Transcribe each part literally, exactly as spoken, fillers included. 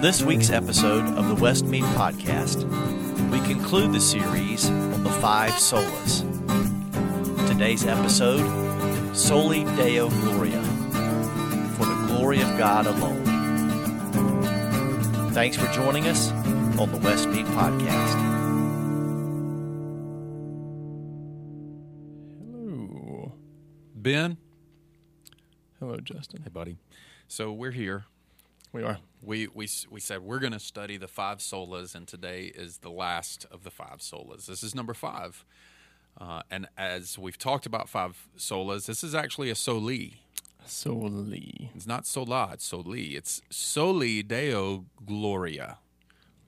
On this week's episode of the Westmead Podcast, we conclude the series on the five solas. Today's episode, Soli Deo Gloria, for the glory of God alone. Thanks for joining us on the Westmead Podcast. Hello, Ben. Hello, Justin. Hey, buddy. So we're here. We are. We we we said we're going to study the five solas, and today is the last of the five solas. This is number five, uh, and as we've talked about five solas, this is actually a soli. Soli. It's not sola. It's soli. It's Soli Deo Gloria,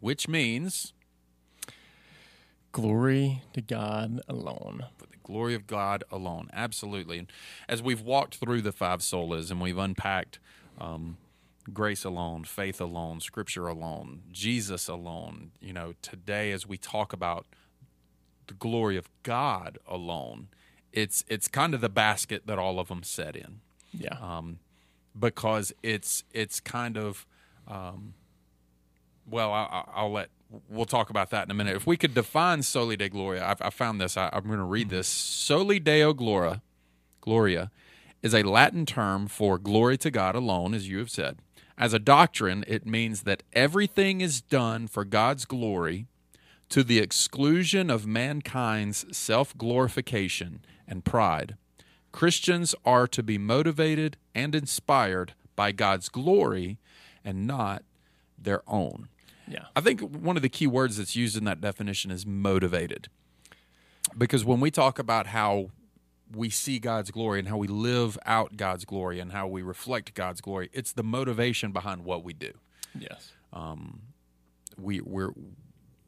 which means glory to God alone. For the glory of God alone. Absolutely. And as we've walked through the five solas, and we've unpacked. Um, Grace alone, faith alone, Scripture alone, Jesus alone. You know, today as we talk about the glory of God alone, it's it's kind of the basket that all of them set in. Yeah. Um, because it's it's kind of, um, well, I, I'll let we'll talk about that in a minute. If we could define Soli Deo Gloria, I've, I found this. I, I'm going to read this. Soli Deo Gloria, Gloria, is a Latin term for glory to God alone, as you have said. As a doctrine, it means that everything is done for God's glory to the exclusion of mankind's self-glorification and pride. Christians are to be motivated and inspired by God's glory and not their own. Yeah. I think one of the key words that's used in that definition is motivated. Because when we talk about how we see God's glory and how we live out God's glory and how we reflect God's glory, it's the motivation behind what we do. Yes. Um, we, we're,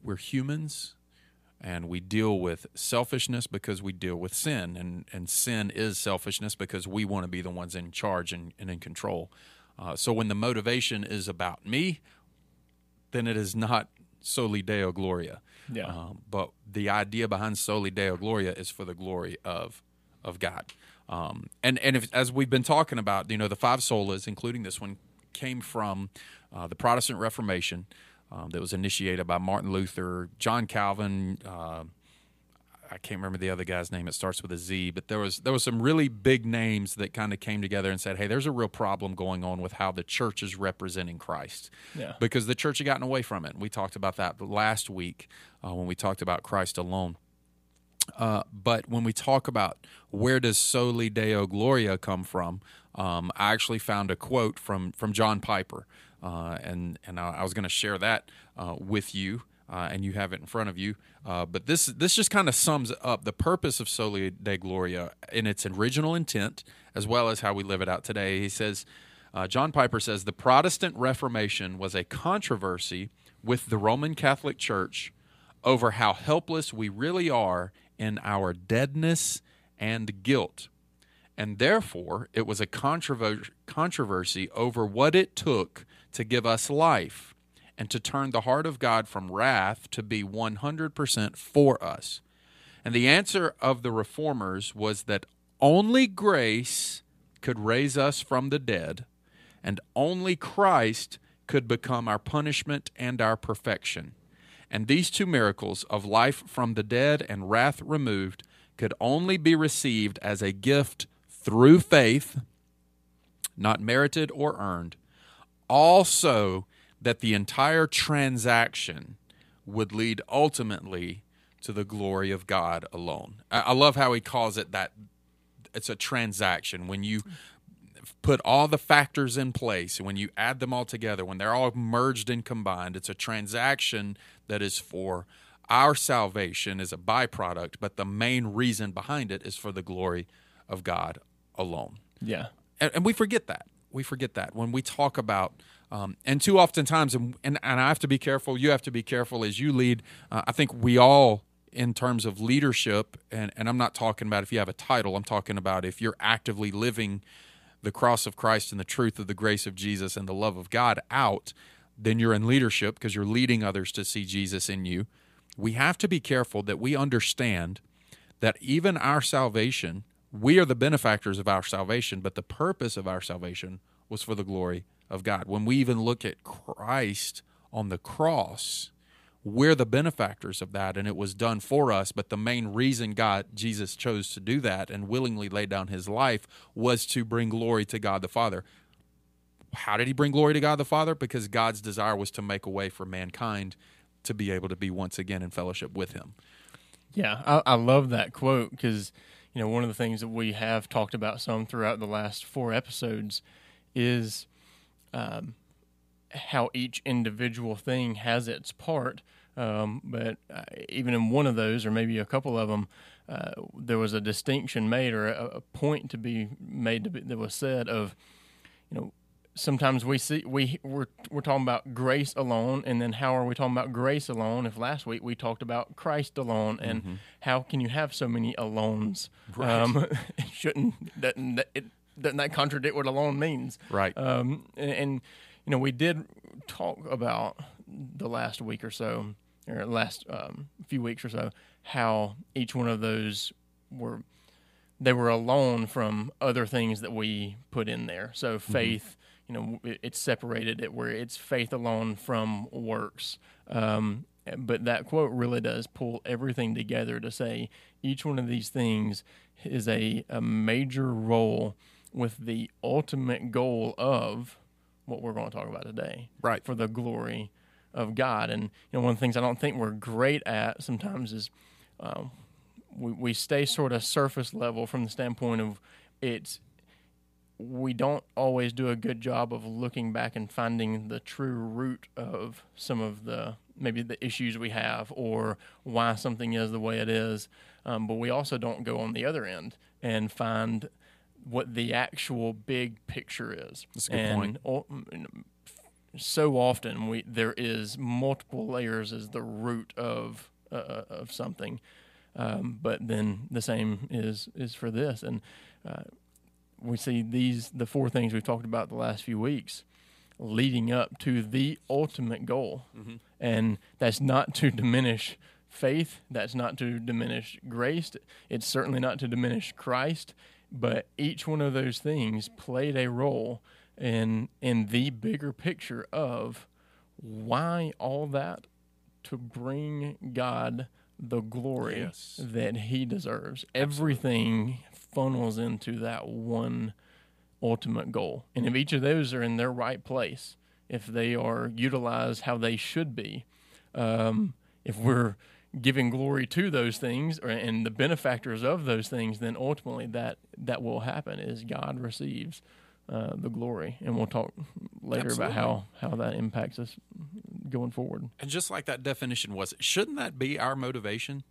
we're humans, and we deal with selfishness because we deal with sin, and, and sin is selfishness because we want to be the ones in charge and, and in control. Uh, so when the motivation is about me, then it is not Soli Deo Gloria. Yeah. Um, but the idea behind Soli Deo Gloria is for the glory of Of God, um, and and if, as we've been talking about, you know, the five solas, including this one, came from uh, the Protestant Reformation um, that was initiated by Martin Luther, John Calvin. Uh, I can't remember the other guy's name; it starts with a Z. But there was there was some really big names that kind of came together and said, "Hey, there's a real problem going on with how the church is representing Christ," yeah. because the church had gotten away from it. We talked about that last week uh, when we talked about Christ alone. Uh, but when we talk about where does Soli Deo Gloria come from, um, I actually found a quote from, from John Piper, uh, and and I, I was going to share that uh, with you, uh, and you have it in front of you. Uh, but this this just kind of sums up the purpose of Soli Deo Gloria in its original intent, as well as how we live it out today. He says, uh, John Piper says, the Protestant Reformation was a controversy with the Roman Catholic Church over how helpless we really are in our deadness and guilt, and therefore it was a controver- controversy over what it took to give us life and to turn the heart of God from wrath to be one hundred percent for us. And the answer of the reformers was that only grace could raise us from the dead, and only Christ could become our punishment and our perfection. And these two miracles of life from the dead and wrath removed could only be received as a gift through faith, not merited or earned. Also, that the entire transaction would lead ultimately to the glory of God alone. I love how he calls it that it's a transaction. When you put all the factors in place, and when you add them all together, when they're all merged and combined, it's a transaction that is for our salvation as a byproduct, but the main reason behind it is for the glory of God alone. Yeah. And, and we forget that. We forget that when we talk about, um, and too oftentimes, and, and, and I have to be careful, you have to be careful as you lead. Uh, I think we all, in terms of leadership, and, and I'm not talking about if you have a title, I'm talking about if you're actively living the cross of Christ and the truth of the grace of Jesus and the love of God out, then you're in leadership because you're leading others to see Jesus in you. We have to be careful that we understand that even our salvation, we are the benefactors of our salvation, but the purpose of our salvation was for the glory of God. When we even look at Christ on the cross, we're the benefactors of that, and it was done for us. But the main reason God, Jesus, chose to do that and willingly lay down his life was to bring glory to God the Father. How did he bring glory to God the Father? Because God's desire was to make a way for mankind to be able to be once again in fellowship with him. Yeah, I, I love that quote because, you know, one of the things that we have talked about some throughout the last four episodes is um, how each individual thing has its part. Um, but even in one of those, or maybe a couple of them, uh, there was a distinction made or a, a point to be made to be, that was said of, you know, sometimes we see we we're we're talking about grace alone, and then how are we talking about grace alone? If last week we talked about Christ alone, and mm-hmm. how can you have so many alones? Right. Um, shouldn't that it, doesn't that contradict what alone means? Right. Um, and, and you know, we did talk about the last week or so, or last um, few weeks or so, how each one of those were they were alone from other things that we put in there. So faith. Mm-hmm. You know, it's separated it where it's faith alone from works. Um, but that quote really does pull everything together to say each one of these things is a, a major role with the ultimate goal of what we're going to talk about today. Right. For the glory of God. And, you know, one of the things I don't think we're great at sometimes is um, we, we stay sort of surface level from the standpoint of it's, we don't always do a good job of looking back and finding the true root of some of the, maybe the issues we have or why something is the way it is. Um, but we also don't go on the other end and find what the actual big picture is. That's a good and point. So often we, there is multiple layers as the root of, uh, of something. Um, but then the same is, is for this. And, uh, we see these the four things we've talked about the last few weeks leading up to the ultimate goal. Mm-hmm. And that's not to diminish faith. That's not to diminish grace. It's certainly not to diminish Christ. But each one of those things played a role in in the bigger picture of why all that to bring God the glory yes. that he deserves. Absolutely. Everything funnels into that one ultimate goal. And if each of those are in their right place, if they are utilized how they should be, um, if we're giving glory to those things or, and the benefactors of those things, then ultimately that, that will happen is God receives uh, the glory. And we'll talk later Absolutely. About how, how that impacts us going forward. And just like that definition was, shouldn't that be our motivation?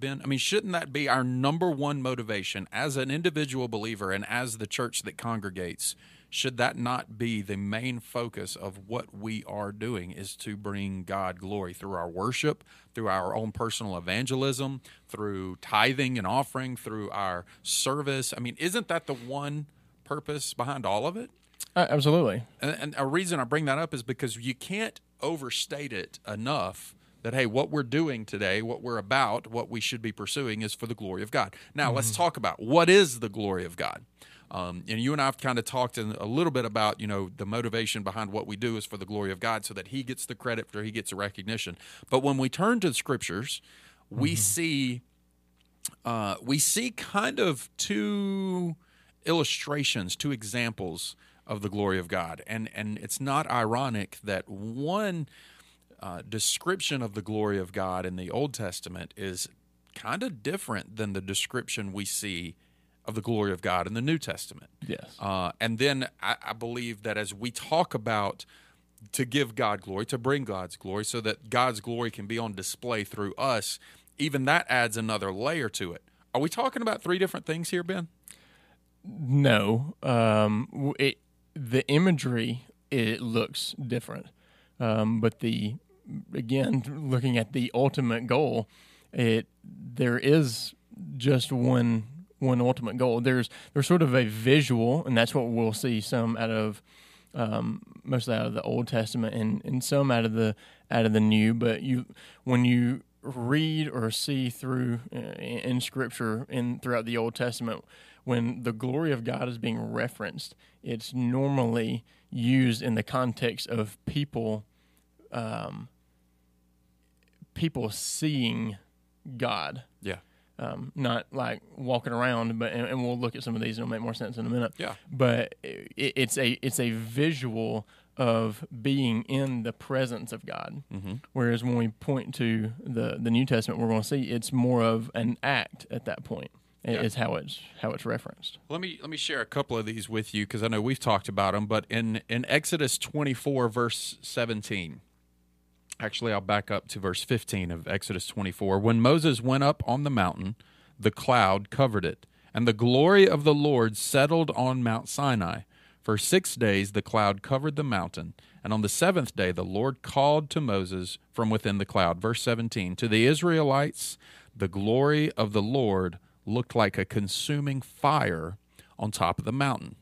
Been, I mean, shouldn't that be our number one motivation as an individual believer and as the church that congregates? Should that not be the main focus of what we are doing is to bring God glory through our worship, through our own personal evangelism, through tithing and offering, through our service? I mean, isn't that the one purpose behind all of it? Uh, absolutely. And, and a reason I bring that up is because you can't overstate it enough that, hey, what we're doing today, what we're about, what we should be pursuing is for the glory of God. Now, mm-hmm. let's talk about what is the glory of God. Um, and you and I have kind of talked in a little bit about, you know, the motivation behind what we do is for the glory of God so that he gets the credit or he gets the recognition. But when we turn to the Scriptures, mm-hmm. we see uh, we see kind of two illustrations, two examples of the glory of God. And, and it's not ironic that one Uh, description of the glory of God in the Old Testament is kind of different than the description we see of the glory of God in the New Testament. Yes. Uh, and then I, I believe that as we talk about to give God glory, to bring God's glory, so that God's glory can be on display through us, even that adds another layer to it. Are we talking about three different things here, Ben? No. Um, it, the imagery, it looks different. Um, but the again, looking at the ultimate goal, it there is just one one ultimate goal. There's there's sort of a visual, and that's what we'll see some out of um, mostly out of the Old Testament and, and some out of the out of the New. But you when you read or see through uh, in Scripture and throughout the Old Testament, when the glory of God is being referenced, it's normally used in the context of people um, people seeing God. Yeah. Um, not like walking around, but and, and we'll look at some of these and it'll make more sense in a minute. Yeah. But it, it's a it's a visual of being in the presence of God. Mm-hmm. Whereas when we point to the the New Testament, we're going to see it's more of an act at that point. Yeah. Is how it's how it's referenced. Let me let me share a couple of these with you because I know we've talked about them. But in in Exodus twenty-four verse seventeen. Actually, I'll back up to verse fifteen of Exodus twenty-four. When Moses went up on the mountain, the cloud covered it, and the glory of the Lord settled on Mount Sinai. For six days the cloud covered the mountain, and on the seventh day the Lord called to Moses from within the cloud. Verse seventeen, to the Israelites, the glory of the Lord looked like a consuming fire on top of the mountain.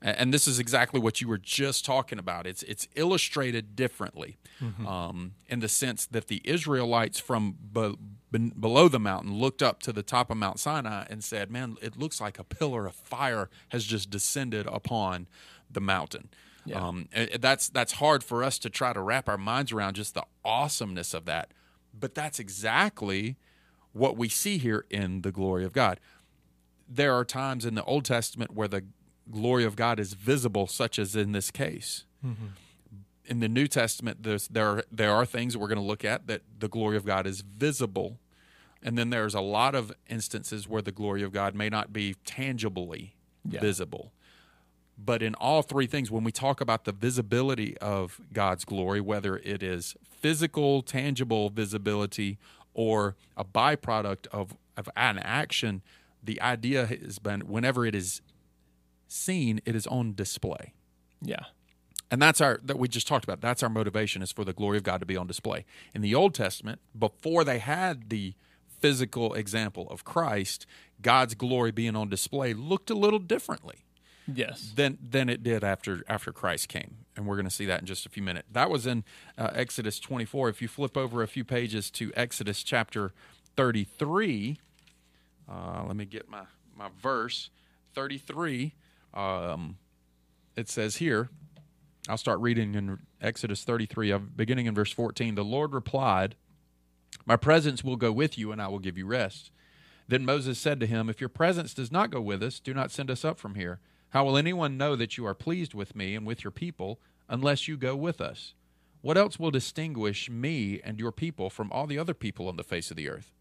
And this is exactly what you were just talking about. It's it's illustrated differently, mm-hmm. um, in the sense that the Israelites from be, be, below the mountain looked up to the top of Mount Sinai and said, man, it looks like a pillar of fire has just descended upon the mountain. Yeah. Um, that's, that's hard for us to try to wrap our minds around, just the awesomeness of that. But that's exactly what we see here in the glory of God. There are times in the Old Testament where the glory of God is visible, such as in this case. Mm-hmm. In the New Testament, there are, there are things that we're going to look at that the glory of God is visible, and then there's a lot of instances where the glory of God may not be tangibly yeah. visible. But in all three things, when we talk about the visibility of God's glory, whether it is physical, tangible visibility, or a byproduct of, of an action, the idea has been whenever it is seen, it is on display. Yeah. And that's our, that we just talked about, that's our motivation, is for the glory of God to be on display. In the Old Testament, before they had the physical example of Christ, God's glory being on display looked a little differently. Yes. Than, than it did after after Christ came. And we're going to see that in just a few minutes. That was in uh, Exodus twenty-four. If you flip over a few pages to Exodus chapter thirty-three, uh, let me get my, my verse, thirty-three. Um, it says here, I'll start reading in Exodus thirty-three, beginning in verse fourteen. The Lord replied, my presence will go with you, and I will give you rest. Then Moses said to him, if your presence does not go with us, do not send us up from here. How will anyone know that you are pleased with me and with your people unless you go with us? What else will distinguish me and your people from all the other people on the face of the earth?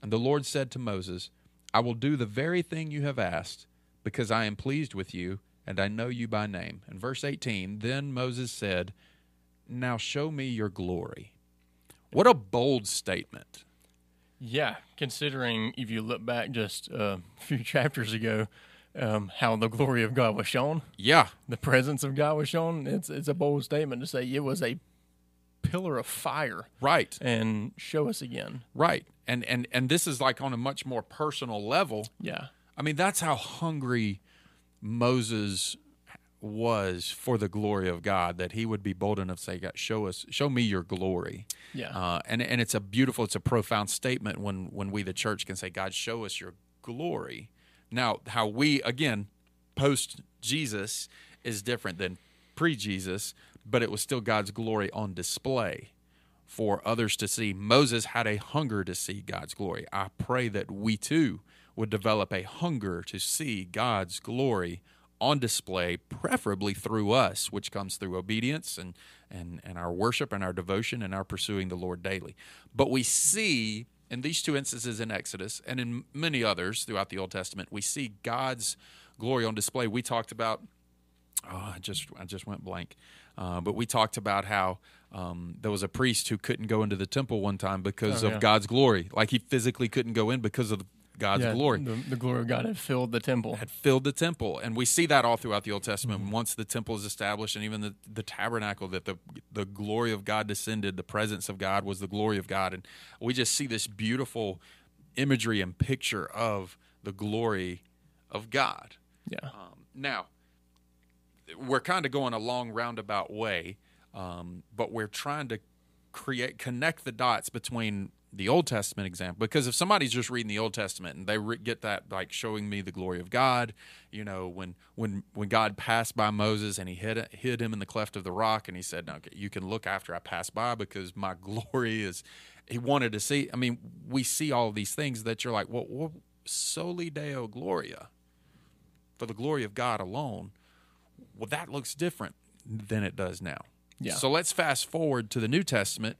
And the Lord said to Moses, I will do the very thing you have asked, because I am pleased with you, and I know you by name. In verse eighteen, then Moses said, now show me your glory. What a bold statement. Yeah, considering if you look back just a few chapters ago, um, how the glory of God was shown. Yeah. The presence of God was shown. It's it's a bold statement to say it was a pillar of fire. Right. And show us again. Right. And and, and this is like on a much more personal level. Yeah. I mean, that's how hungry Moses was for the glory of God, that he would be bold enough to say, God, show us, show me your glory. Yeah. Uh, and and it's a beautiful, it's a profound statement when, when we, the church, can say, God, show us your glory. Now, how we, again, post-Jesus is different than pre-Jesus, but it was still God's glory on display for others to see. Moses had a hunger to see God's glory. I pray that we, too, would develop a hunger to see God's glory on display, preferably through us, which comes through obedience and, and, and our worship and our devotion and our pursuing the Lord daily. But we see in these two instances in Exodus and in many others throughout the Old Testament, we see God's glory on display. We talked about, oh, I just, I just went blank, uh, but we talked about how Um, there was a priest who couldn't go into the temple one time because oh, yeah. of God's glory. Like he physically couldn't go in because of God's yeah, glory. The, the glory of God had filled the temple. Had filled the temple. And we see that all throughout the Old Testament. Mm-hmm. Once the temple is established and even the, the tabernacle, that the, the glory of God descended, the presence of God was the glory of God. And we just see this beautiful imagery and picture of the glory of God. Yeah. Um, now, we're kind of going a long roundabout way. Um, but we're trying to create connect the dots between the Old Testament example, because if somebody's just reading the Old Testament and they re- get that, like, showing me the glory of God, you know, when when when God passed by Moses and he hid hid him in the cleft of the rock, and he said, "No, you can look after I pass by because my glory is." He wanted to see. I mean, we see all these things that you're like, "Well, well Soli Deo Gloria," for the glory of God alone. Well, that looks different than it does now. Yeah. So let's fast forward to the New Testament,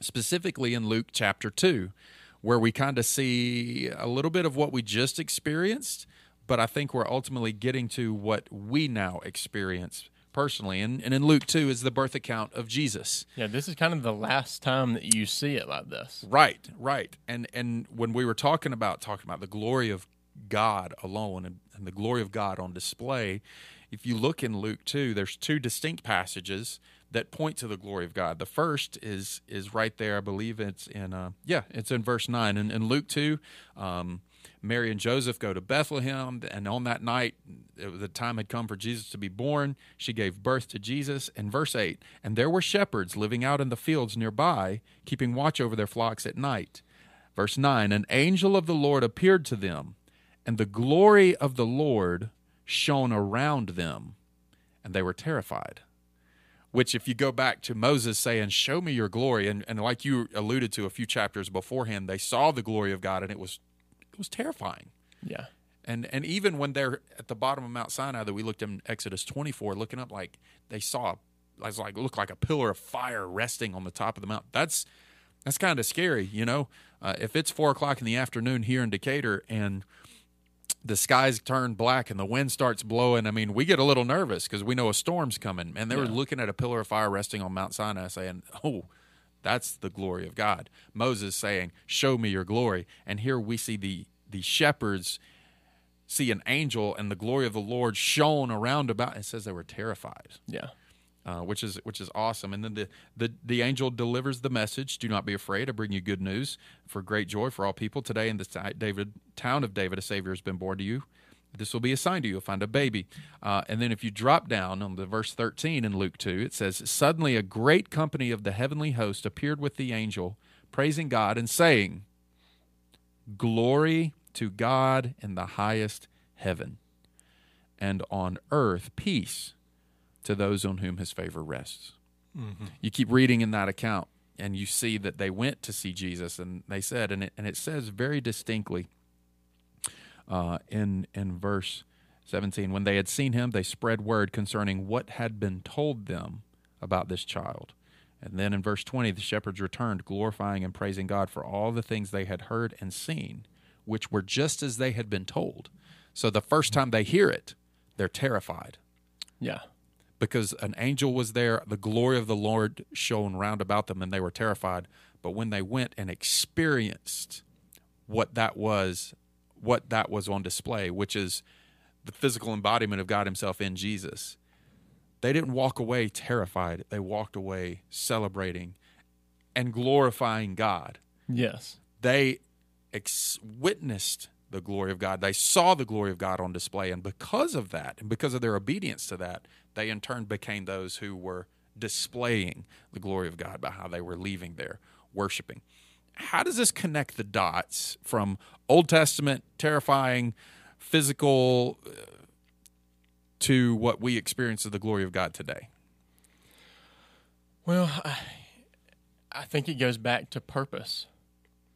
specifically in Luke chapter two, where we kind of see a little bit of what we just experienced, but I think we're ultimately getting to what we now experience personally. And, and in Luke two is the birth account of Jesus. Yeah, this is kind of the last time that you see it like this. Right, right. And and when we were talking about talking about the glory of God alone and, and the glory of God on display, if you look in Luke two, there's two distinct passages that point to the glory of God. The first is is right there. I believe it's in uh, yeah, it's in verse nine. And in, in Luke two, um, Mary and Joseph go to Bethlehem, and on that night, it, the time had come for Jesus to be born. She gave birth to Jesus. In verse eight, and there were shepherds living out in the fields nearby, keeping watch over their flocks at night. Verse nine, an angel of the Lord appeared to them, and the glory of the Lord shone around them, and they were terrified. Which, if you go back to Moses saying, "Show me your glory," and, and like you alluded to a few chapters beforehand, they saw the glory of God, and it was it was terrifying. Yeah. And and even when they're at the bottom of Mount Sinai that we looked in Exodus twenty-four, looking up, like they saw, I was like, looked like a pillar of fire resting on the top of the mountain. That's that's kind of scary, you know. Uh, if it's four o'clock in the afternoon here in Decatur and the skies turn black and the wind starts blowing, I mean, we get a little nervous because we know a storm's coming. And they yeah. were looking at a pillar of fire resting on Mount Sinai saying, "Oh, that's the glory of God." Moses saying, "Show me your glory." And here we see the, the shepherds see an angel, and the glory of the Lord shone around about. It says they were terrified. Yeah. Uh, which is which is awesome. And then the, the, the angel delivers the message, "Do not be afraid, I bring you good news for great joy for all people. Today in the t- David, town of David, a Savior has been born to you. This will be a sign to you. You'll find a baby." Uh, and then if you drop down on the verse thirteen in Luke two, it says, "Suddenly a great company of the heavenly host appeared with the angel, praising God and saying, 'Glory to God in the highest heaven, and on earth peace to those on whom his favor rests.'" Mm-hmm. You keep reading in that account, and you see that they went to see Jesus, and they said, and it, and it says very distinctly uh, in in verse seventeen, "When they had seen him, they spread word concerning what had been told them about this child." And then in verse twenty, the shepherds returned, glorifying and praising God for all the things they had heard and seen, which were just as they had been told. So the first time they hear it, they're terrified. Yeah. Because an angel was there, the glory of the Lord shone round about them, and they were terrified. But when they went and experienced what that was, what that was on display, which is the physical embodiment of God himself in Jesus, they didn't walk away terrified. They walked away celebrating and glorifying God. Yes. They ex- witnessed the glory of God. They saw the glory of God on display, and because of that, and because of their obedience to that, they in turn became those who were displaying the glory of God by how they were leaving there, worshiping. How does this connect the dots from Old Testament, terrifying, physical, uh, to what we experience of the glory of God today? Well, I, I think it goes back to purpose.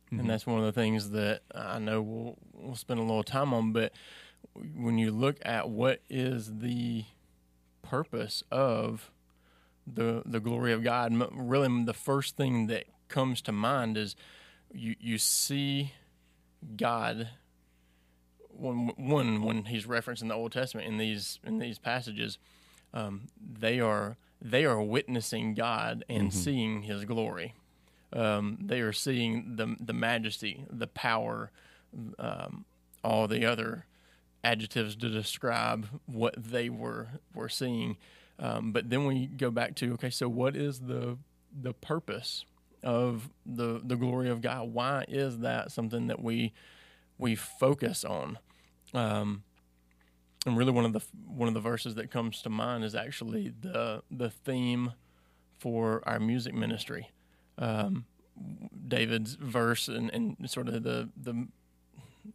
Mm-hmm. And that's one of the things that I know we'll, we'll spend a little time on, but when you look at what is the purpose of the the glory of God, really the first thing that comes to mind is you you see God when when, when he's referenced in the Old Testament in these in these passages, um, they are they are witnessing God and mm-hmm. seeing his glory. Um, they are seeing the the majesty, the power, um, all the other adjectives to describe what they were were seeing, um, but then we go back to, okay, so what is the the purpose of the the glory of God? Why is that something that we we focus on? Um, and really, one of the one of the verses that comes to mind is actually the the theme for our music ministry. um, David's verse and, and sort of the the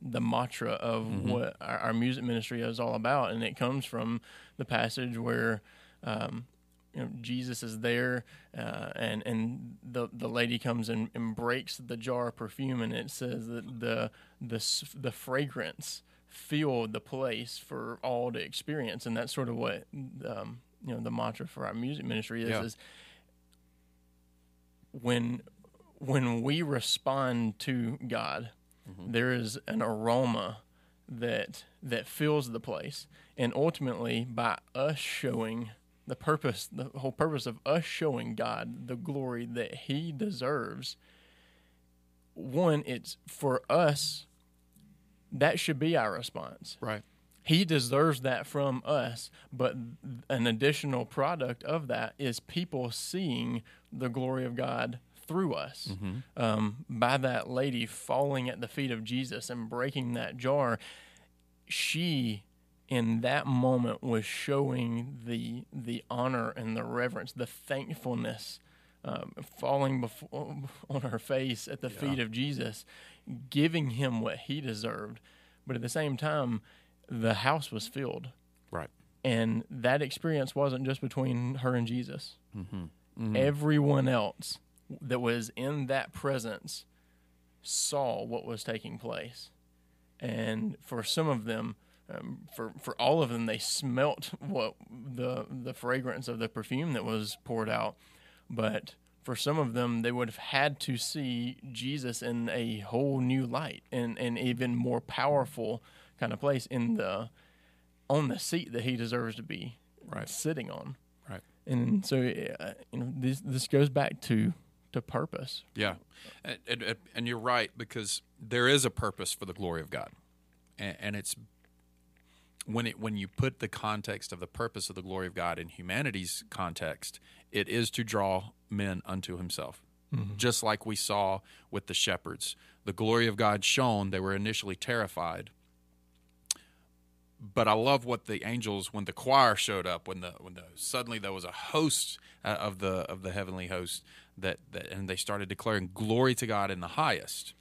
the mantra of mm-hmm. what our, our music ministry is all about, and it comes from the passage where um, you know, Jesus is there, uh, and and the the lady comes and, and breaks the jar of perfume, and it says that the the the fragrance filled the place for all to experience, and that's sort of what um, you know the mantra for our music ministry is. Yeah. Is when when we respond to God, mm-hmm. there is an aroma that that fills the place, and ultimately by us showing the purpose, the whole purpose of us showing God the glory that He deserves. One, it's for us. That should be our response. Right. He deserves that from us, but an additional product of that is people seeing the glory of God through us. Mm-hmm. Um, by that lady falling at the feet of Jesus and breaking that jar, she, in that moment, was showing the the honor and the reverence, the thankfulness, um, falling before, on her face at the yeah. feet of Jesus, giving Him what He deserved. But at the same time, the house was filled. Right. And that experience wasn't just between her and Jesus. Mm-hmm. Mm-hmm. Everyone else that was in that presence saw what was taking place. And for some of them, Um, for, for all of them, they smelt what the the fragrance of the perfume that was poured out. But for some of them, they would have had to see Jesus in a whole new light and an even more powerful kind of place in the on the seat that He deserves to be right. sitting on. Right. And so, uh, you know, this this goes back to to purpose. Yeah, and, and, and you're right, because there is a purpose for the glory of God, and, and it's. When it when you put the context of the purpose of the glory of God in humanity's context, it is to draw men unto Himself. Mm-hmm. Just like we saw with the shepherds. The glory of God shone. They were initially terrified. But I love what the angels, when the choir showed up, when the when the suddenly there was a host uh, of the of the heavenly host that, that and they started declaring glory to God in the highest.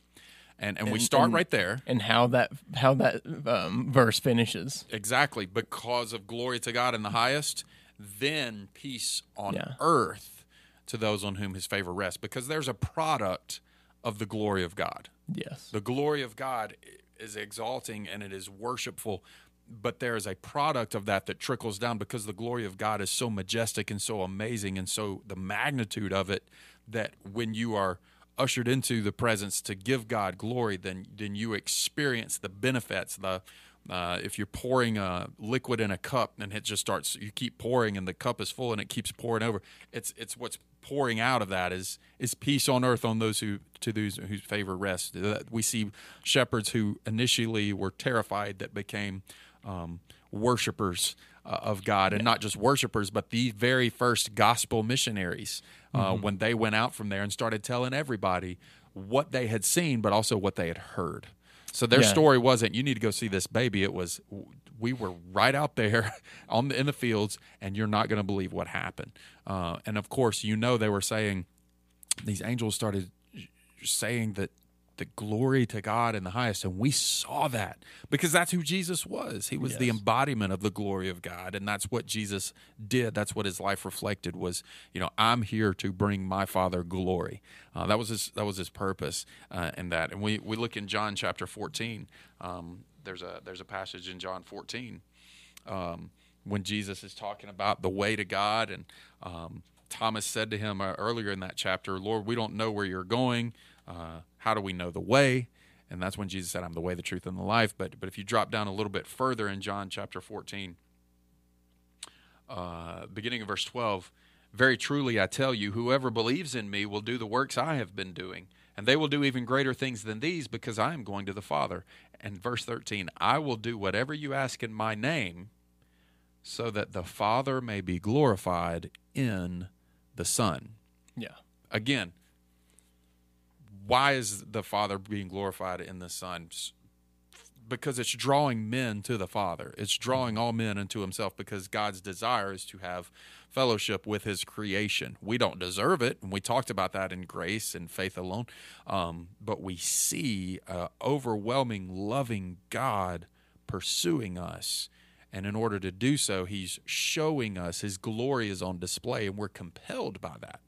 And, and and we start and, right there, and how that how that um, verse finishes exactly because of glory to God in the highest, then peace on yeah. earth to those on whom His favor rests. Because there's a product of the glory of God. Yes, the glory of God is exalting and it is worshipful, but there is a product of that that trickles down because the glory of God is so majestic and so amazing, and so the magnitude of it that when you are ushered into the presence to give God glory, then then you experience the benefits. The uh, if you're pouring a liquid in a cup and it just starts, you keep pouring and the cup is full and it keeps pouring over. It's it's what's pouring out of that is is peace on earth on those who to those whose favor rests. We see shepherds who initially were terrified that became um, worshipers Uh, of God, and not just worshipers, but the very first gospel missionaries uh, mm-hmm. when they went out from there and started telling everybody what they had seen, but also what they had heard. So their yeah. story wasn't, you need to go see this baby. It was, we were right out there on the, in the fields, and you're not going to believe what happened. Uh, and of course, you know, they were saying, these angels started saying that the glory to God in the highest, and we saw that because that's who Jesus was. He was yes. the embodiment of the glory of God, and that's what Jesus did. That's what His life reflected was, you know, I'm here to bring my Father glory. Uh, that was his. That was His purpose uh, in that. And we we look in John chapter fourteen. Um, there's a there's a passage in John fourteen um, when Jesus is talking about the way to God, and um, Thomas said to Him uh, earlier in that chapter, "Lord, we don't know where You're going. Uh, how do we know the way?" And that's when Jesus said, "I'm the way, the truth, and the life." But but if you drop down a little bit further in John chapter fourteen, uh, beginning of verse twelve, "Very truly I tell you, whoever believes in Me will do the works I have been doing, and they will do even greater things than these, because I am going to the Father." And verse thirteen, "I will do whatever you ask in My name, so that the Father may be glorified in the Son." Yeah. Again, why is the Father being glorified in the Son? because it's drawing men to the Father. It's drawing all men into himself, because God's desire is to have fellowship with his creation. We don't deserve it, and we talked about that in grace and faith alone, um, but we see uh, overwhelming, loving God pursuing us, and in order to do so, he's showing us his glory is on display, and we're compelled by that.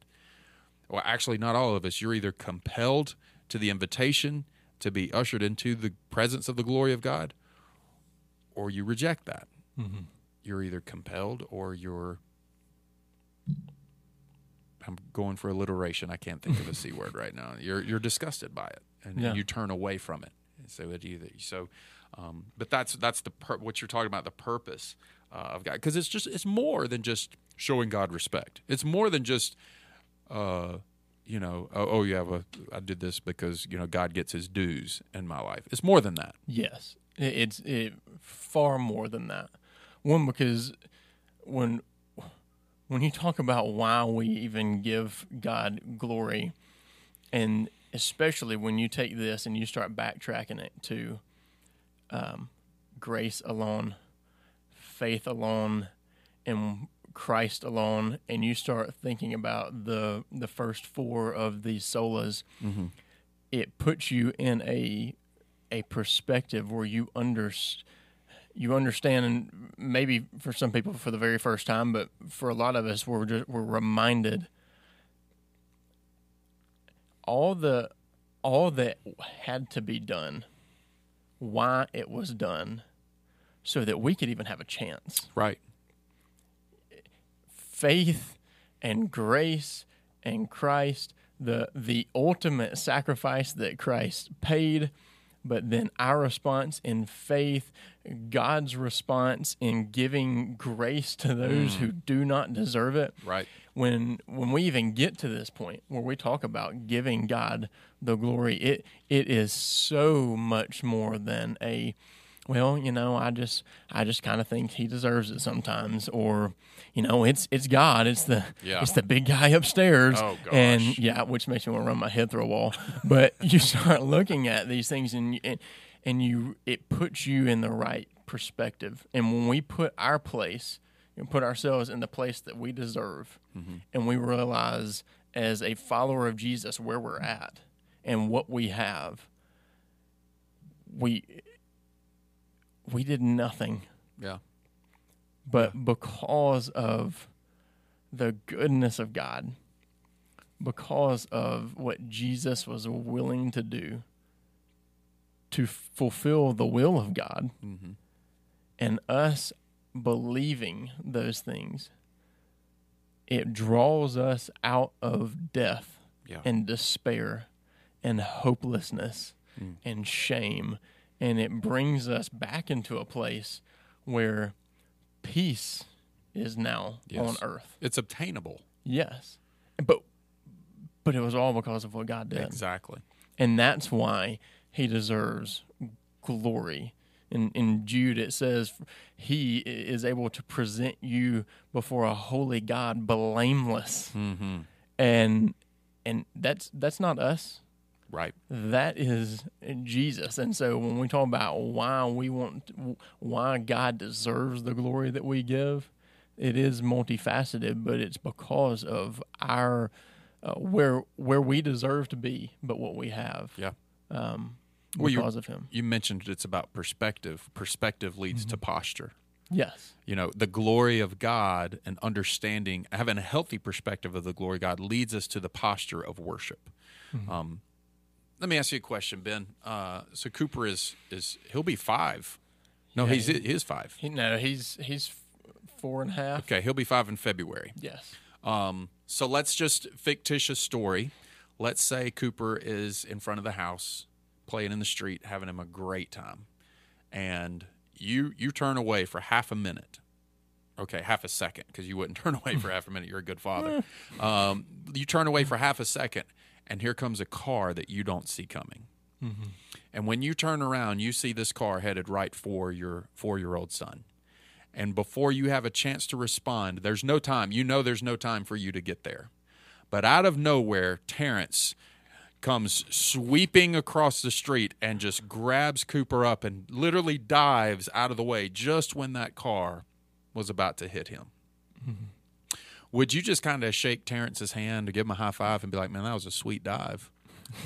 Well, actually, not all of us. You're either compelled to the invitation to be ushered into the presence of the glory of God, or you reject that. Mm-hmm. You're either compelled or you're... I'm going for alliteration. I can't think of a C word right now. You're you're disgusted by it, and yeah. you turn away from it. So it either so, um, but that's that's the pur- what you're talking about, the purpose uh, of God, because it's just it's more than just showing God respect. It's more than just. Uh, You know, oh, oh yeah, well, I did this because, you know, God gets his dues in my life. It's more than that. Yes, it's it, far more than that. One, because when when you talk about why we even give God glory, and especially when you take this and you start backtracking it to um, grace alone, faith alone, and Christ alone, and you start thinking about the the first four of these solas, mm-hmm. it puts you in a a perspective where you under you understand, and maybe for some people for the very first time, but for a lot of us, we're just, we're reminded all the all that had to be done, why it was done, so that we could even have a chance. Right. Faith and grace and Christ, the the ultimate sacrifice that Christ paid, but then our response in faith, God's response in giving grace to those mm. who do not deserve it. Right. When when we even get to this point where we talk about giving God the glory, it it is so much more than a well, you know, I just, I just kind of think he deserves it sometimes, or, you know, it's, it's God, it's the, yeah. it's the big guy upstairs, oh, gosh. and yeah, which makes me want to run my head through a wall. But you start looking at these things, and and and you, it puts you in the right perspective. And when we put our place, and put ourselves in the place that we deserve, mm-hmm. and we realize as a follower of Jesus where we're at and what we have, we. We did nothing. Yeah. But yeah. because of the goodness of God, because of what Jesus was willing to do to fulfill the will of God, mm-hmm. and us believing those things, it draws us out of death yeah. and despair and hopelessness mm. and shame. And it brings us back into a place where peace is now yes. on earth. It's obtainable. Yes. But but it was all because of what God did. Exactly. And that's why he deserves glory. In, in Jude it says, he is able to present you before a holy God, blameless. Mm-hmm. And and that's that's not us. Right. That is Jesus. And so when we talk about why we want, why God deserves the glory that we give, it is multifaceted, but it's because of our, uh, where where we deserve to be, but what we have. Yeah. Um, because well, you, of him. You mentioned it's about perspective. Perspective leads mm-hmm. to posture. Yes. You know, the glory of God and understanding, having a healthy perspective of the glory of God leads us to the posture of worship. Mm-hmm. Um Let me ask you a question, Ben. Uh, so Cooper is, is he'll be five. No, yeah, he's he is five. He, no, he's he's four and a half. Okay, he'll be five in February. Yes. Um, so let's just fictitious story. Let's say Cooper is in front of the house, playing in the street, having him a great time, and you you turn away for half a minute. Okay, half a second, because you wouldn't turn away for half a minute. You're a good father. um, you turn away for half a second. And here comes a car that you don't see coming. Mm-hmm. And when you turn around, you see this car headed right for your four-year-old son. And before you have a chance to respond, there's no time. You know there's no time for you to get there. But out of nowhere, Terrence comes sweeping across the street and just grabs Cooper up and literally dives out of the way just when that car was about to hit him. Mm-hmm. Would you just kind of shake Terrence's hand to give him a high five and be like, "Man, that was a sweet dive"?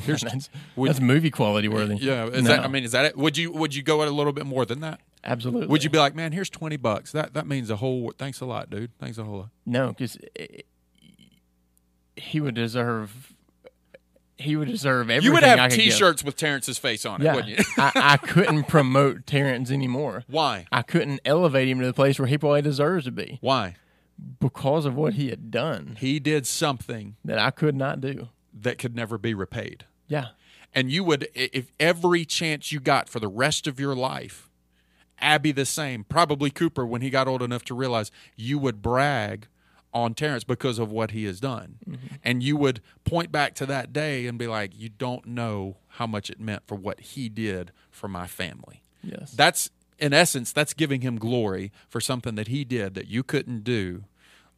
Here's that's, would, that's movie quality worthy. Yeah, is no. that, I mean, is that it? Would you would you go at a little bit more than that? Absolutely. Would you be like, "Man, here's twenty bucks. That that means a whole. Thanks a lot, dude. Thanks a whole lot." No, because he would deserve. He would deserve everything. You would have I could T-shirts give. With Terrence's face on it, yeah. wouldn't you? I, I couldn't promote Terrence anymore. Why? I couldn't elevate him to the place where he probably deserves to be. Why? Because of what he had done. He did something that I could not do. That could never be repaid. Yeah. And you would, if every chance you got for the rest of your life, Abby the same, probably Cooper when he got old enough to realize, you would brag on Terrence because of what he has done. Mm-hmm. And you would point back to that day and be like, you don't know how much it meant for what he did for my family. Yes. That's, in essence, that's giving him glory for something that he did that you couldn't do,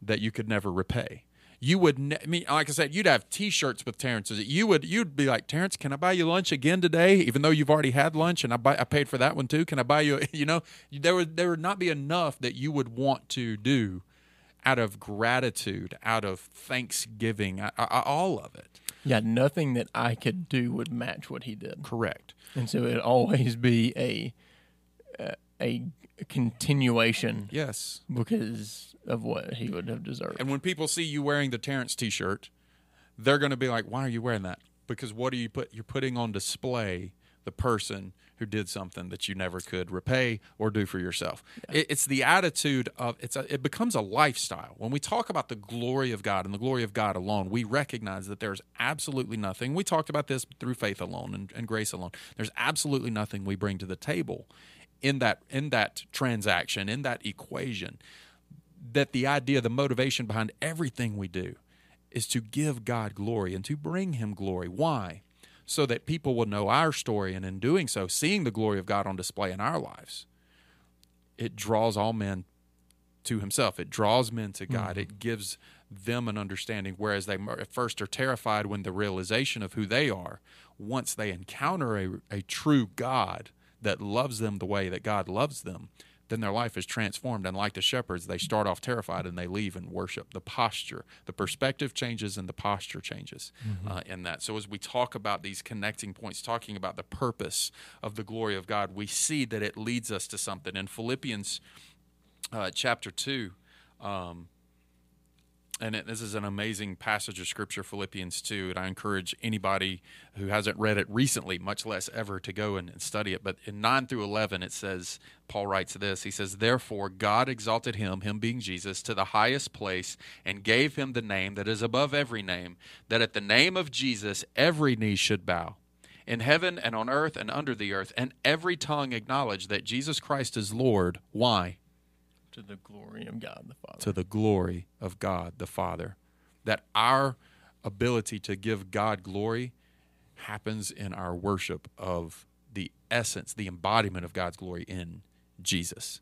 that you could never repay. You would, ne- I mean, like I said, you'd have T-shirts with Terrence's. You would, you'd be like, "Terrence, can I buy you lunch again today? Even though you've already had lunch, and I buy, I paid for that one too. Can I buy you?" A-? You know, there would, there would not be enough that you would want to do, out of gratitude, out of thanksgiving, I, I, all of it. Yeah, nothing that I could do would match what he did. Correct. And so it'd always be a, uh, a continuation. Yes, because. Of what he would have deserved. And when people see you wearing the Terrence T-shirt, they're going to be like, "Why are you wearing that?" Because what are you put? You're putting on display the person who did something that you never could repay or do for yourself. Yeah. It, it's the attitude of it's. A, it becomes a lifestyle. When we talk about the glory of God and the glory of God alone, we recognize that there's absolutely nothing. We talked about this through faith alone and, and grace alone. There's absolutely nothing we bring to the table in that in that transaction, in that equation. That the idea, the motivation behind everything we do is to give God glory and to bring him glory. Why? So that people will know our story, and in doing so, seeing the glory of God on display in our lives, it draws all men to himself. It draws men to God. Mm-hmm. It gives them an understanding, whereas they at first are terrified when the realization of who they are, once they encounter a, a true God that loves them the way that God loves them, then their life is transformed, and like the shepherds, they start off terrified and they leave and worship. The posture, the perspective changes, and the posture changes mm-hmm. uh, in that. So as we talk about these connecting points, talking about the purpose of the glory of God, we see that it leads us to something. In Philippians uh, chapter two, um, and it, this is an amazing passage of Scripture, Philippians two, and I encourage anybody who hasn't read it recently, much less ever, to go and, and study it. But in nine through eleven, it says, Paul writes this, he says, "Therefore God exalted him," him being Jesus, "to the highest place and gave him the name that is above every name, that at the name of Jesus every knee should bow, in heaven and on earth and under the earth, and every tongue acknowledge that Jesus Christ is Lord." Why? To the glory of God the Father. To the glory of God the Father. That our ability to give God glory happens in our worship of the essence, the embodiment of God's glory in Jesus.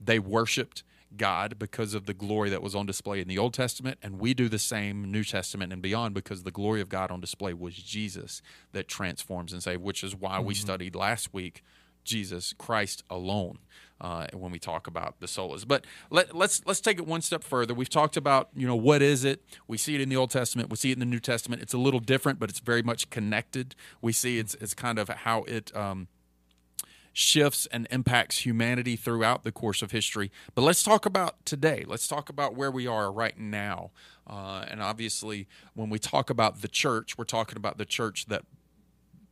They worshiped God because of the glory that was on display in the Old Testament, and we do the same New Testament and beyond because the glory of God on display was Jesus that transforms and saves, which is why mm-hmm. we studied last week Jesus Christ alone uh, when we talk about the solas. But let, let's let's take it one step further. We've talked about, you know, what is it? We see it in the Old Testament. We see it in the New Testament. It's a little different, but it's very much connected. We see it's it's kind of how it um, shifts and impacts humanity throughout the course of history. But let's talk about today. Let's talk about where we are right now. Uh, and obviously, when we talk about the church, we're talking about the church that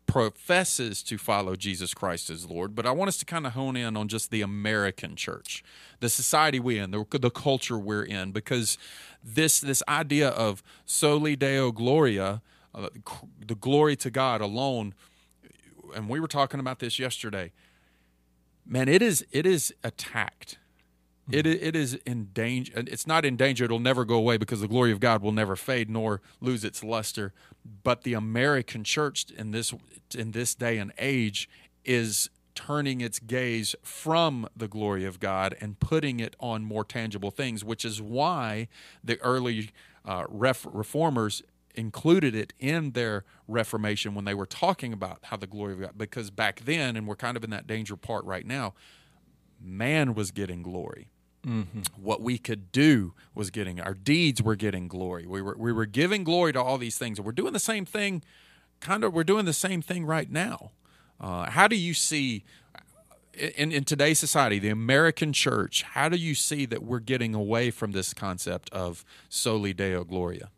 professes to follow Jesus Christ as Lord, but I want us to kind of hone in on just the American church, the society we're in, the, the culture we're in, because this this idea of Soli Deo Gloria, uh, the glory to God alone, and we were talking about this yesterday. Man, it is it is attacked. It it is in danger. It's not in danger. It'll never go away because the glory of God will never fade nor lose its luster. But the American church in this in this day and age is turning its gaze from the glory of God and putting it on more tangible things, which is why the early uh, ref- reformers included it in their Reformation when they were talking about how the glory of God, because back then, and we're kind of in that danger part right now, man was getting glory. Mm-hmm. What we could do was getting, our deeds were getting glory. We were we were giving glory to all these things. We're doing the same thing, kind of, we're doing the same thing right now. Uh, how do you see, in, in today's society, the American church, how do you see that we're getting away from this concept of Soli Deo Gloria?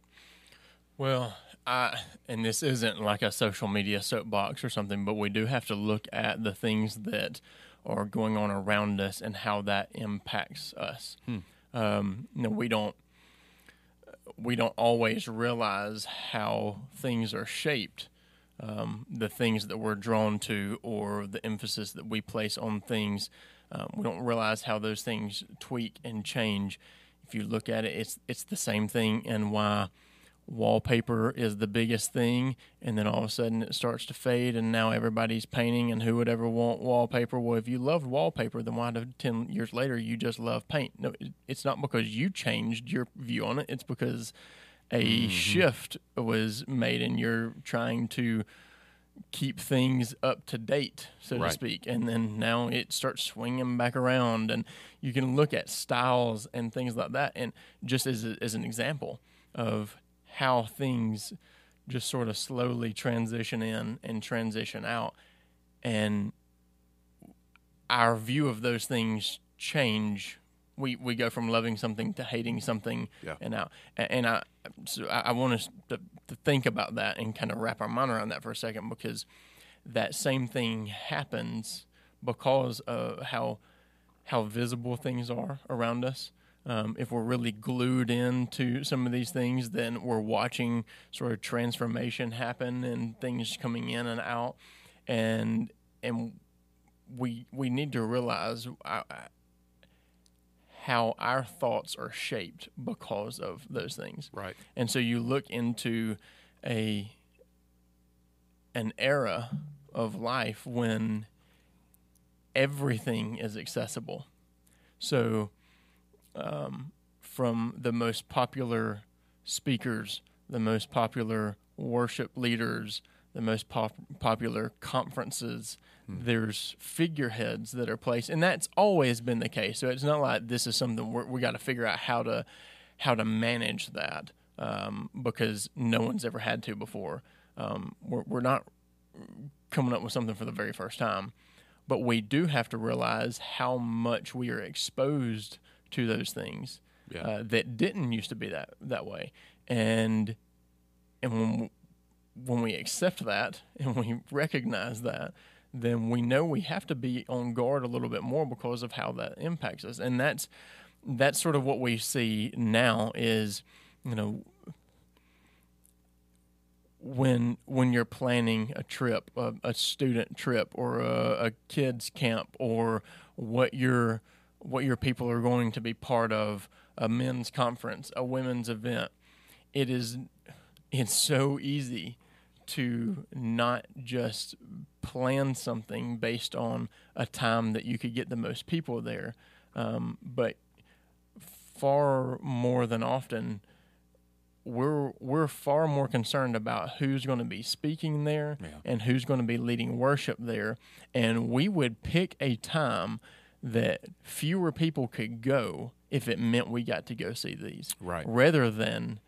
Well, I, and this isn't like a social media soapbox or something, but we do have to look at the things that are going on around us and how that impacts us. Hmm. Um, you know, we don't we don't always realize how things are shaped, um, the things that we're drawn to or the emphasis that we place on things. Um, we don't realize how those things tweak and change. If you look at it, it's it's the same thing, and why wallpaper is the biggest thing, and then all of a sudden it starts to fade, and now everybody's painting, and who would ever want wallpaper? Well, if you loved wallpaper, then why did ten years later you just love paint? No, it's not because you changed your view on it. It's because a mm-hmm. shift was made, and you're trying to keep things up to date, so right. to speak, and then now it starts swinging back around, and you can look at styles and things like that, and just as, a, as an example of how things just sort of slowly transition in and transition out. And our view of those things change. We we go from loving something to hating something. Yeah. And out. And I so I want us to, to think about that and kind of wrap our mind around that for a second, because that same thing happens because of how, how visible things are around us. Um, if we're really glued into some of these things, then we're watching sort of transformation happen and things coming in and out, and and we we need to realize how our thoughts are shaped because of those things. Right. And so you look into a an era of life when everything is accessible. So. Um, from the most popular speakers, the most popular worship leaders, the most pop- popular conferences, hmm. there's figureheads that are placed, and that's always been the case. So it's not like this is something we're, we got to figure out how to how to manage that, um, because no one's ever had to before. Um, we're, we're not coming up with something for the very first time, but we do have to realize how much we are exposed to those things yeah. uh, that didn't used to be that, that way. And and when we, when we accept that and we recognize that, then we know we have to be on guard a little bit more because of how that impacts us. And that's that's sort of what we see now is, you know, when when you're planning a trip, a, a student trip or a, a kids camp or what you're what your people are going to be part of, a men's conference, a women's event, it is it's so easy to not just plan something based on a time that you could get the most people there, um, but far more than often, we're we're far more concerned about who's going to be speaking there yeah. and who's going to be leading worship there, and we would pick a time that fewer people could go if it meant we got to go see these, right? Rather than,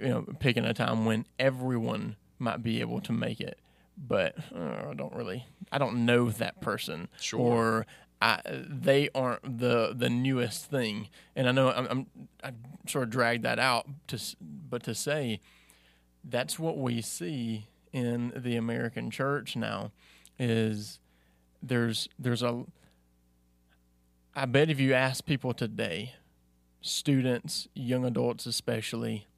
you know, picking a time when everyone might be able to make it, but uh, I don't really, I don't know that person, sure. or I, they aren't the the newest thing. And I know I'm, I'm I sort of dragged that out, to, but to say that's what we see in the American church now is there's there's a I bet if you ask people today, students, young adults especially,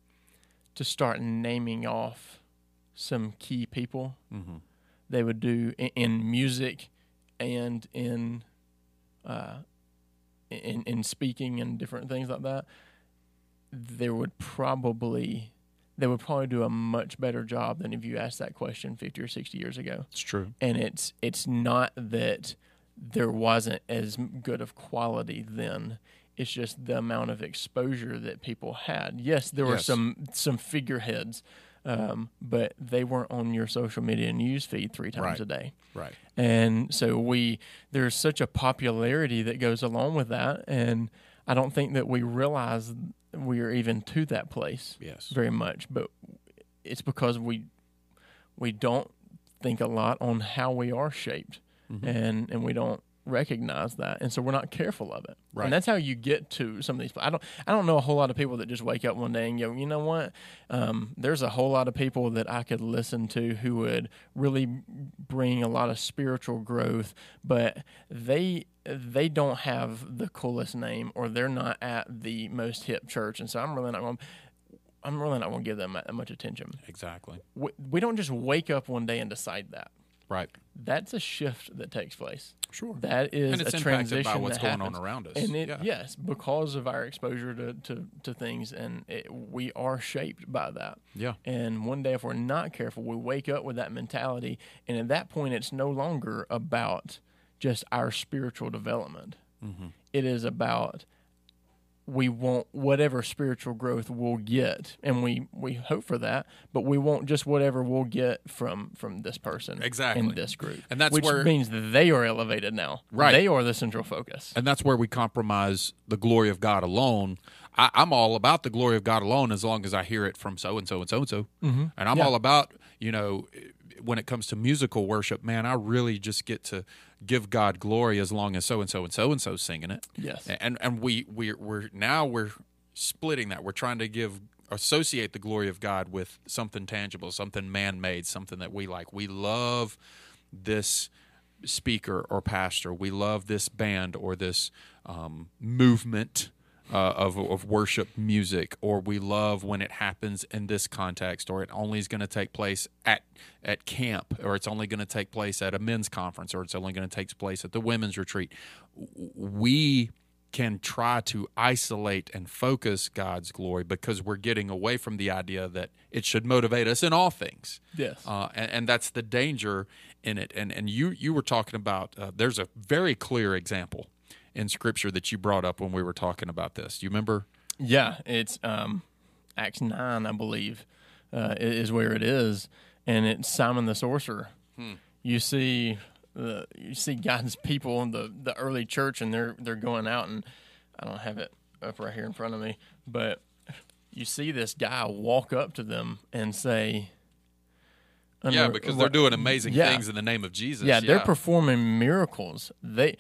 to start naming off some key people, mm-hmm. they would do in, in music and in, uh, in in speaking and different things like that. There would probably they would probably do a much better job than if you asked that question fifty or sixty years ago. It's true, and it's it's not that there wasn't as good of quality then. It's just the amount of exposure that people had. Yes, there yes. were some some figureheads, um, but they weren't on your social media news feed three times right. a day. Right. And so we there's such a popularity that goes along with that, and I don't think that we realize we are even to that place yes. very much. But it's because we we don't think a lot on how we are shaped, mm-hmm. and and we don't recognize that, and so we're not careful of it. Right. And that's how you get to some of these. I don't. I don't know a whole lot of people that just wake up one day and go, you know what? Um, there's a whole lot of people that I could listen to who would really bring a lot of spiritual growth, but they they don't have the coolest name, or they're not at the most hip church, and so I'm really not going. I'm really not going to give them that much attention. Exactly. We, we don't just wake up one day and decide that. Right. That's a shift that takes place. Sure. That is and it's a transition by what's that going happens. On around us. And it, yeah. yes, because of our exposure to, to, to things, and it, we are shaped by that. Yeah. And one day, if we're not careful, we wake up with that mentality, and at that point, it's no longer about just our spiritual development. Mm-hmm. It is about we want whatever spiritual growth we'll get, and we, we hope for that, but we want just whatever we'll get from, from this person exactly. in this group. And that's which where, means they are elevated now. Right. They are the central focus. And that's where we compromise the glory of God alone. I, I'm all about the glory of God alone as long as I hear it from so-and-so and so-and-so. Mm-hmm. And I'm yeah. all about, you know, when it comes to musical worship, man, I really just get to give God glory as long as so and so and so and so singing it. Yes, and and we we we're now we're splitting that. We're trying to give associate the glory of God with something tangible, something man made, something that we like. We love this speaker or pastor. We love this band or this um, movement. Uh, of of worship music, or we love when it happens in this context, or it only is going to take place at at camp, or it's only going to take place at a men's conference, or it's only going to take place at the women's retreat. We can try to isolate and focus God's glory because we're getting away from the idea that it should motivate us in all things. Yes, uh, and, and that's the danger in it. And and you you were talking about uh, there's a very clear example in Scripture that you brought up when we were talking about this. Do you remember? Yeah, it's um, Acts nine, I believe, uh, is where it is, and it's Simon the Sorcerer. Hmm. You see the you see God's people in the, the early church, and they're they're going out, and I don't have it up right here in front of me, but you see this guy walk up to them and say... Yeah, because they're doing amazing yeah. things in the name of Jesus. Yeah, yeah. They're performing miracles. They...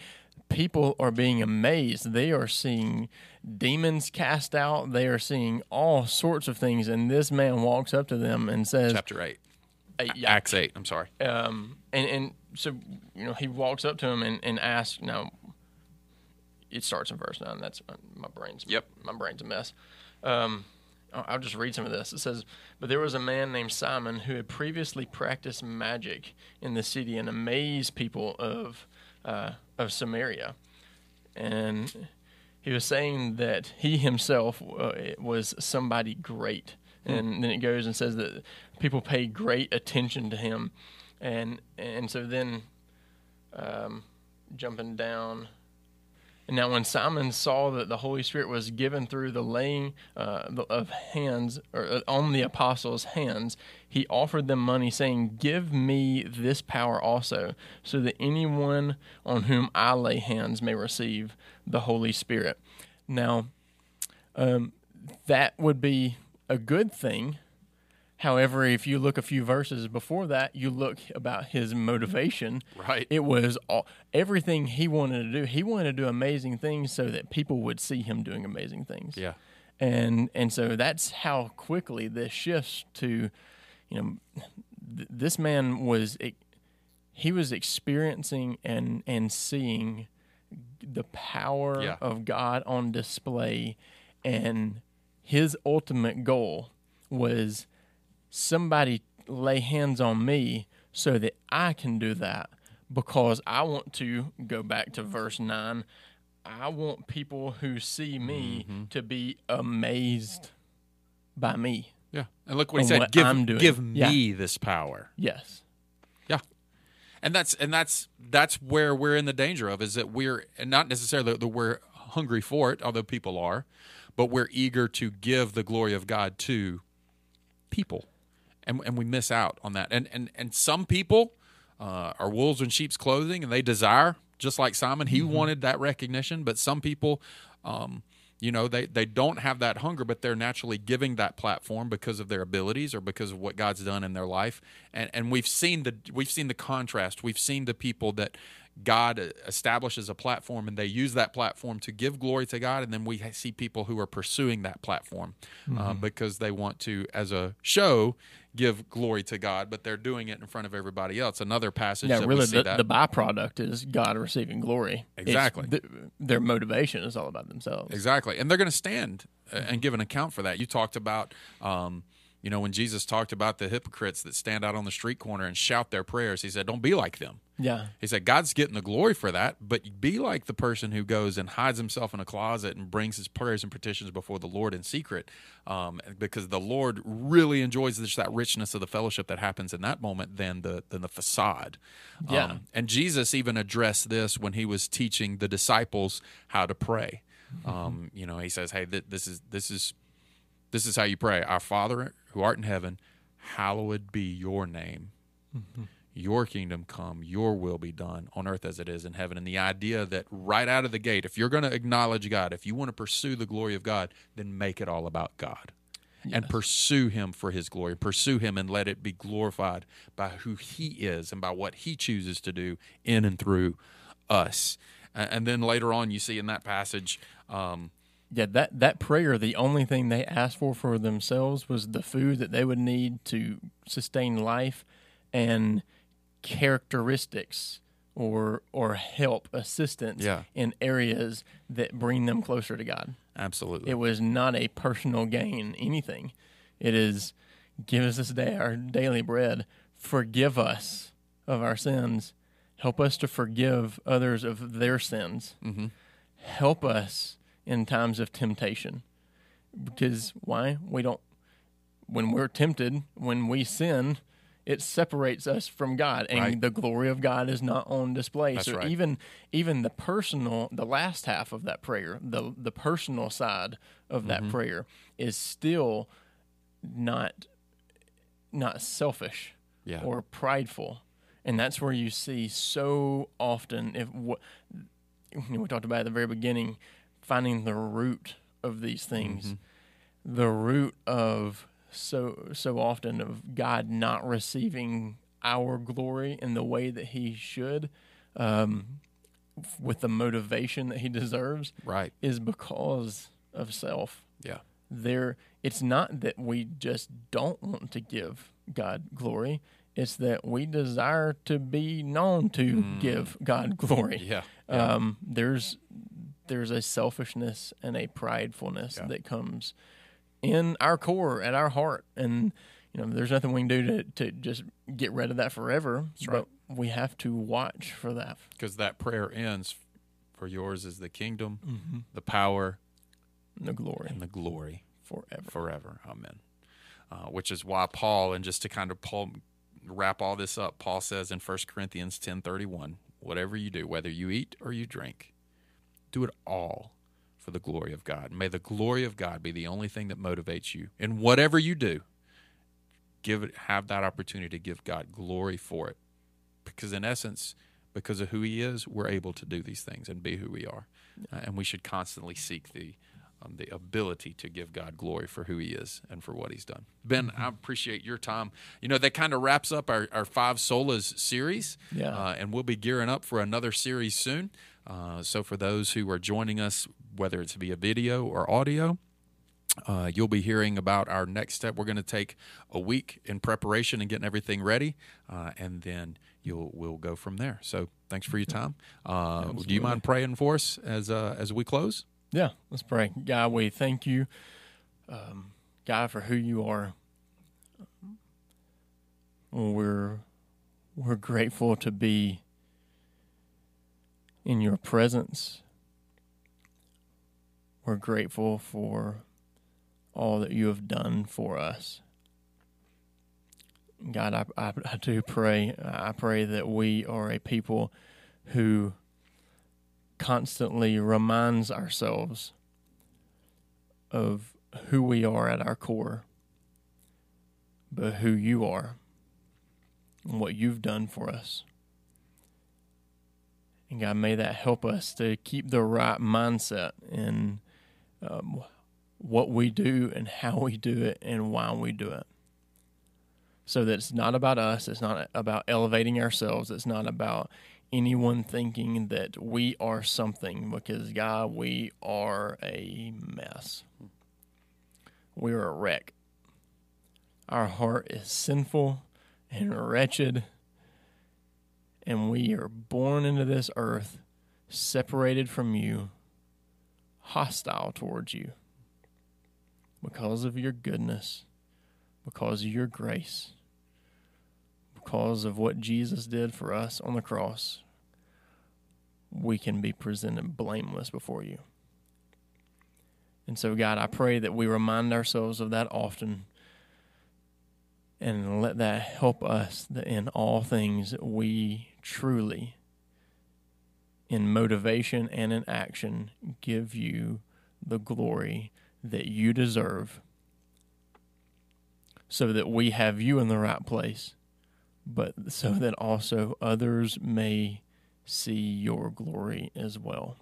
People are being amazed. They are seeing demons cast out. They are seeing all sorts of things. And this man walks up to them and says... Chapter eight. eight yeah. Acts eight, I'm sorry. Um, and, and so, you know, he walks up to him and, and asks... Now, it starts in verse nine. That's my brain's, yep. my brain's a mess. Um, I'll just read some of this. It says, "But there was a man named Simon who had previously practiced magic in the city and amazed people of... Uh, of Samaria, and he was saying that he himself uh, was somebody great." And hmm. then it goes and says that people paid great attention to him, and and so then um, jumping down. "And now when Simon saw that the Holy Spirit was given through the laying uh, of hands or on the apostles' hands, he offered them money, saying, 'Give me this power also, so that anyone on whom I lay hands may receive the Holy Spirit.'" Now, um, that would be a good thing. However, if you look a few verses before that, you look about his motivation. Right. It was all, everything he wanted to do. He wanted to do amazing things so that people would see him doing amazing things. Yeah. And and so that's how quickly this shifts to, you know, th- this man was, he was experiencing and, and seeing the power yeah. of God on display, and his ultimate goal was... Somebody lay hands on me so that I can do that, because I want to go back to verse nine. I want people who see me mm-hmm. to be amazed by me. Yeah. And look what he said, what give, I'm doing. give me yeah. this power. Yes. Yeah. And that's and that's that's where we're in the danger of, is that we're and not necessarily that we're hungry for it, although people are, but we're eager to give the glory of God to people, and and we miss out on that. And and and some people uh, are wolves in sheep's clothing, and they desire, just like Simon, he mm-hmm. wanted that recognition, but some people, um, you know, they, they don't have that hunger, but they're naturally giving that platform because of their abilities or because of what God's done in their life. And and we've seen the we've seen the contrast. We've seen the people that God establishes a platform, and they use that platform to give glory to God, and then we see people who are pursuing that platform mm-hmm. uh, because they want to, as a show, give glory to God, but they're doing it in front of everybody else. Another passage yeah, that really we see the, that. the byproduct is God receiving glory. Exactly. Th- their motivation is all about themselves. Exactly. And they're going to stand and give an account for that. You talked about... Um, You know, when Jesus talked about the hypocrites that stand out on the street corner and shout their prayers, he said, don't be like them. Yeah. He said, God's getting the glory for that, but be like the person who goes and hides himself in a closet and brings his prayers and petitions before the Lord in secret, um, because the Lord really enjoys this, that richness of the fellowship that happens in that moment than the than the facade. Yeah. Um, and Jesus even addressed this when he was teaching the disciples how to pray. Mm-hmm. Um, you know, he says, hey, th- this is this is... This is how you pray. Our Father who art in heaven, hallowed be your name. Mm-hmm. Your kingdom come, your will be done on earth as it is in heaven. And the idea that right out of the gate, if you're going to acknowledge God, if you want to pursue the glory of God, then make it all about God. Yes. And pursue him for his glory. Pursue him and let it be glorified by who he is and by what he chooses to do in and through us. And then later on, you see in that passage... Um, Yeah, that, that prayer, the only thing they asked for for themselves was the food that they would need to sustain life and characteristics or or help, assistance yeah. in areas that bring them closer to God. Absolutely. It was not a personal gain, anything. It is, give us this day our daily bread, forgive us of our sins, help us to forgive others of their sins, mm-hmm. help us in times of temptation. Because why? We don't, when we're tempted, when we sin, it separates us from God, and right. the glory of God is not on display. That's so right. even even the personal, the last half of that prayer, the the personal side of that mm-hmm. prayer is still not not selfish yeah. or prideful. And that's where you see so often, if what you know, we talked about at the very beginning, finding the root of these things, mm-hmm. the root of so so often of God not receiving our glory in the way that he should, um, with the motivation that he deserves, right. is because of self. Yeah, there. It's not that we just don't want to give God glory; it's that we desire to be known to mm. give God glory. Yeah, yeah. Um, there's. There's a selfishness and a pridefulness yeah. that comes in our core, at our heart. And, you know, there's nothing we can do to, to just get rid of that forever. That's right. But we have to watch for that. Because that prayer ends, for yours is the kingdom, mm-hmm. the power, and the glory. And the glory. Forever. Forever. Amen. Uh, which is why Paul, and just to kind of pull, wrap all this up, Paul says in First Corinthians ten thirty-one, whatever you do, whether you eat or you drink, do it all for the glory of God. May the glory of God be the only thing that motivates you. And whatever you do, give it, have that opportunity to give God glory for it. Because in essence, because of who he is, we're able to do these things and be who we are. Uh, and we should constantly seek the um, the ability to give God glory for who he is and for what he's done. Ben, I appreciate your time. You know, that kind of wraps up our, our Five Solas series. Yeah. Uh, and we'll be gearing up for another series soon. Uh, so for those who are joining us, whether it's via video or audio, uh, you'll be hearing about our next step. We're going to take a week in preparation and getting everything ready, uh, and then you'll we'll go from there. So thanks for your time. Uh, do you mind praying for us as uh, as we close? Yeah, let's pray. God, we thank you, um, God, for who you are. We're we're grateful to be in your presence. We're grateful for all that you have done for us. God, I, I, I do pray. I pray that we are a people who constantly reminds ourselves of who we are at our core, but who you are and what you've done for us. And God, may that help us to keep the right mindset in um, what we do and how we do it and why we do it. So that it's not about us, it's not about elevating ourselves, it's not about anyone thinking that we are something, because God, we are a mess. We are a wreck. Our heart is sinful and wretched, and we are born into this earth separated from you, hostile towards you, because of your goodness, because of your grace, because of what Jesus did for us on the cross. We can be presented blameless before you. And so, God, I pray that we remind ourselves of that often, and let that help us that in all things we truly, in motivation and in action, give you the glory that you deserve, so that we have you in the right place, but so that also others may see your glory as well.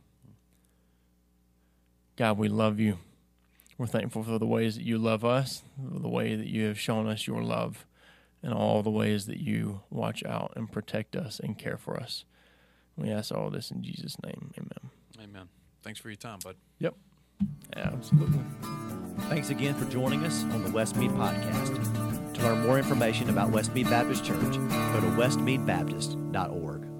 God, we love you. We're thankful for the ways that you love us, the way that you have shown us your love, and all the ways that you watch out and protect us and care for us. We ask all this in Jesus' name. Amen. Amen. Thanks for your time, bud. Yep. Absolutely. Thanks again for joining us on the Westmead Podcast. To learn more information about Westmead Baptist Church, go to westmead baptist dot org.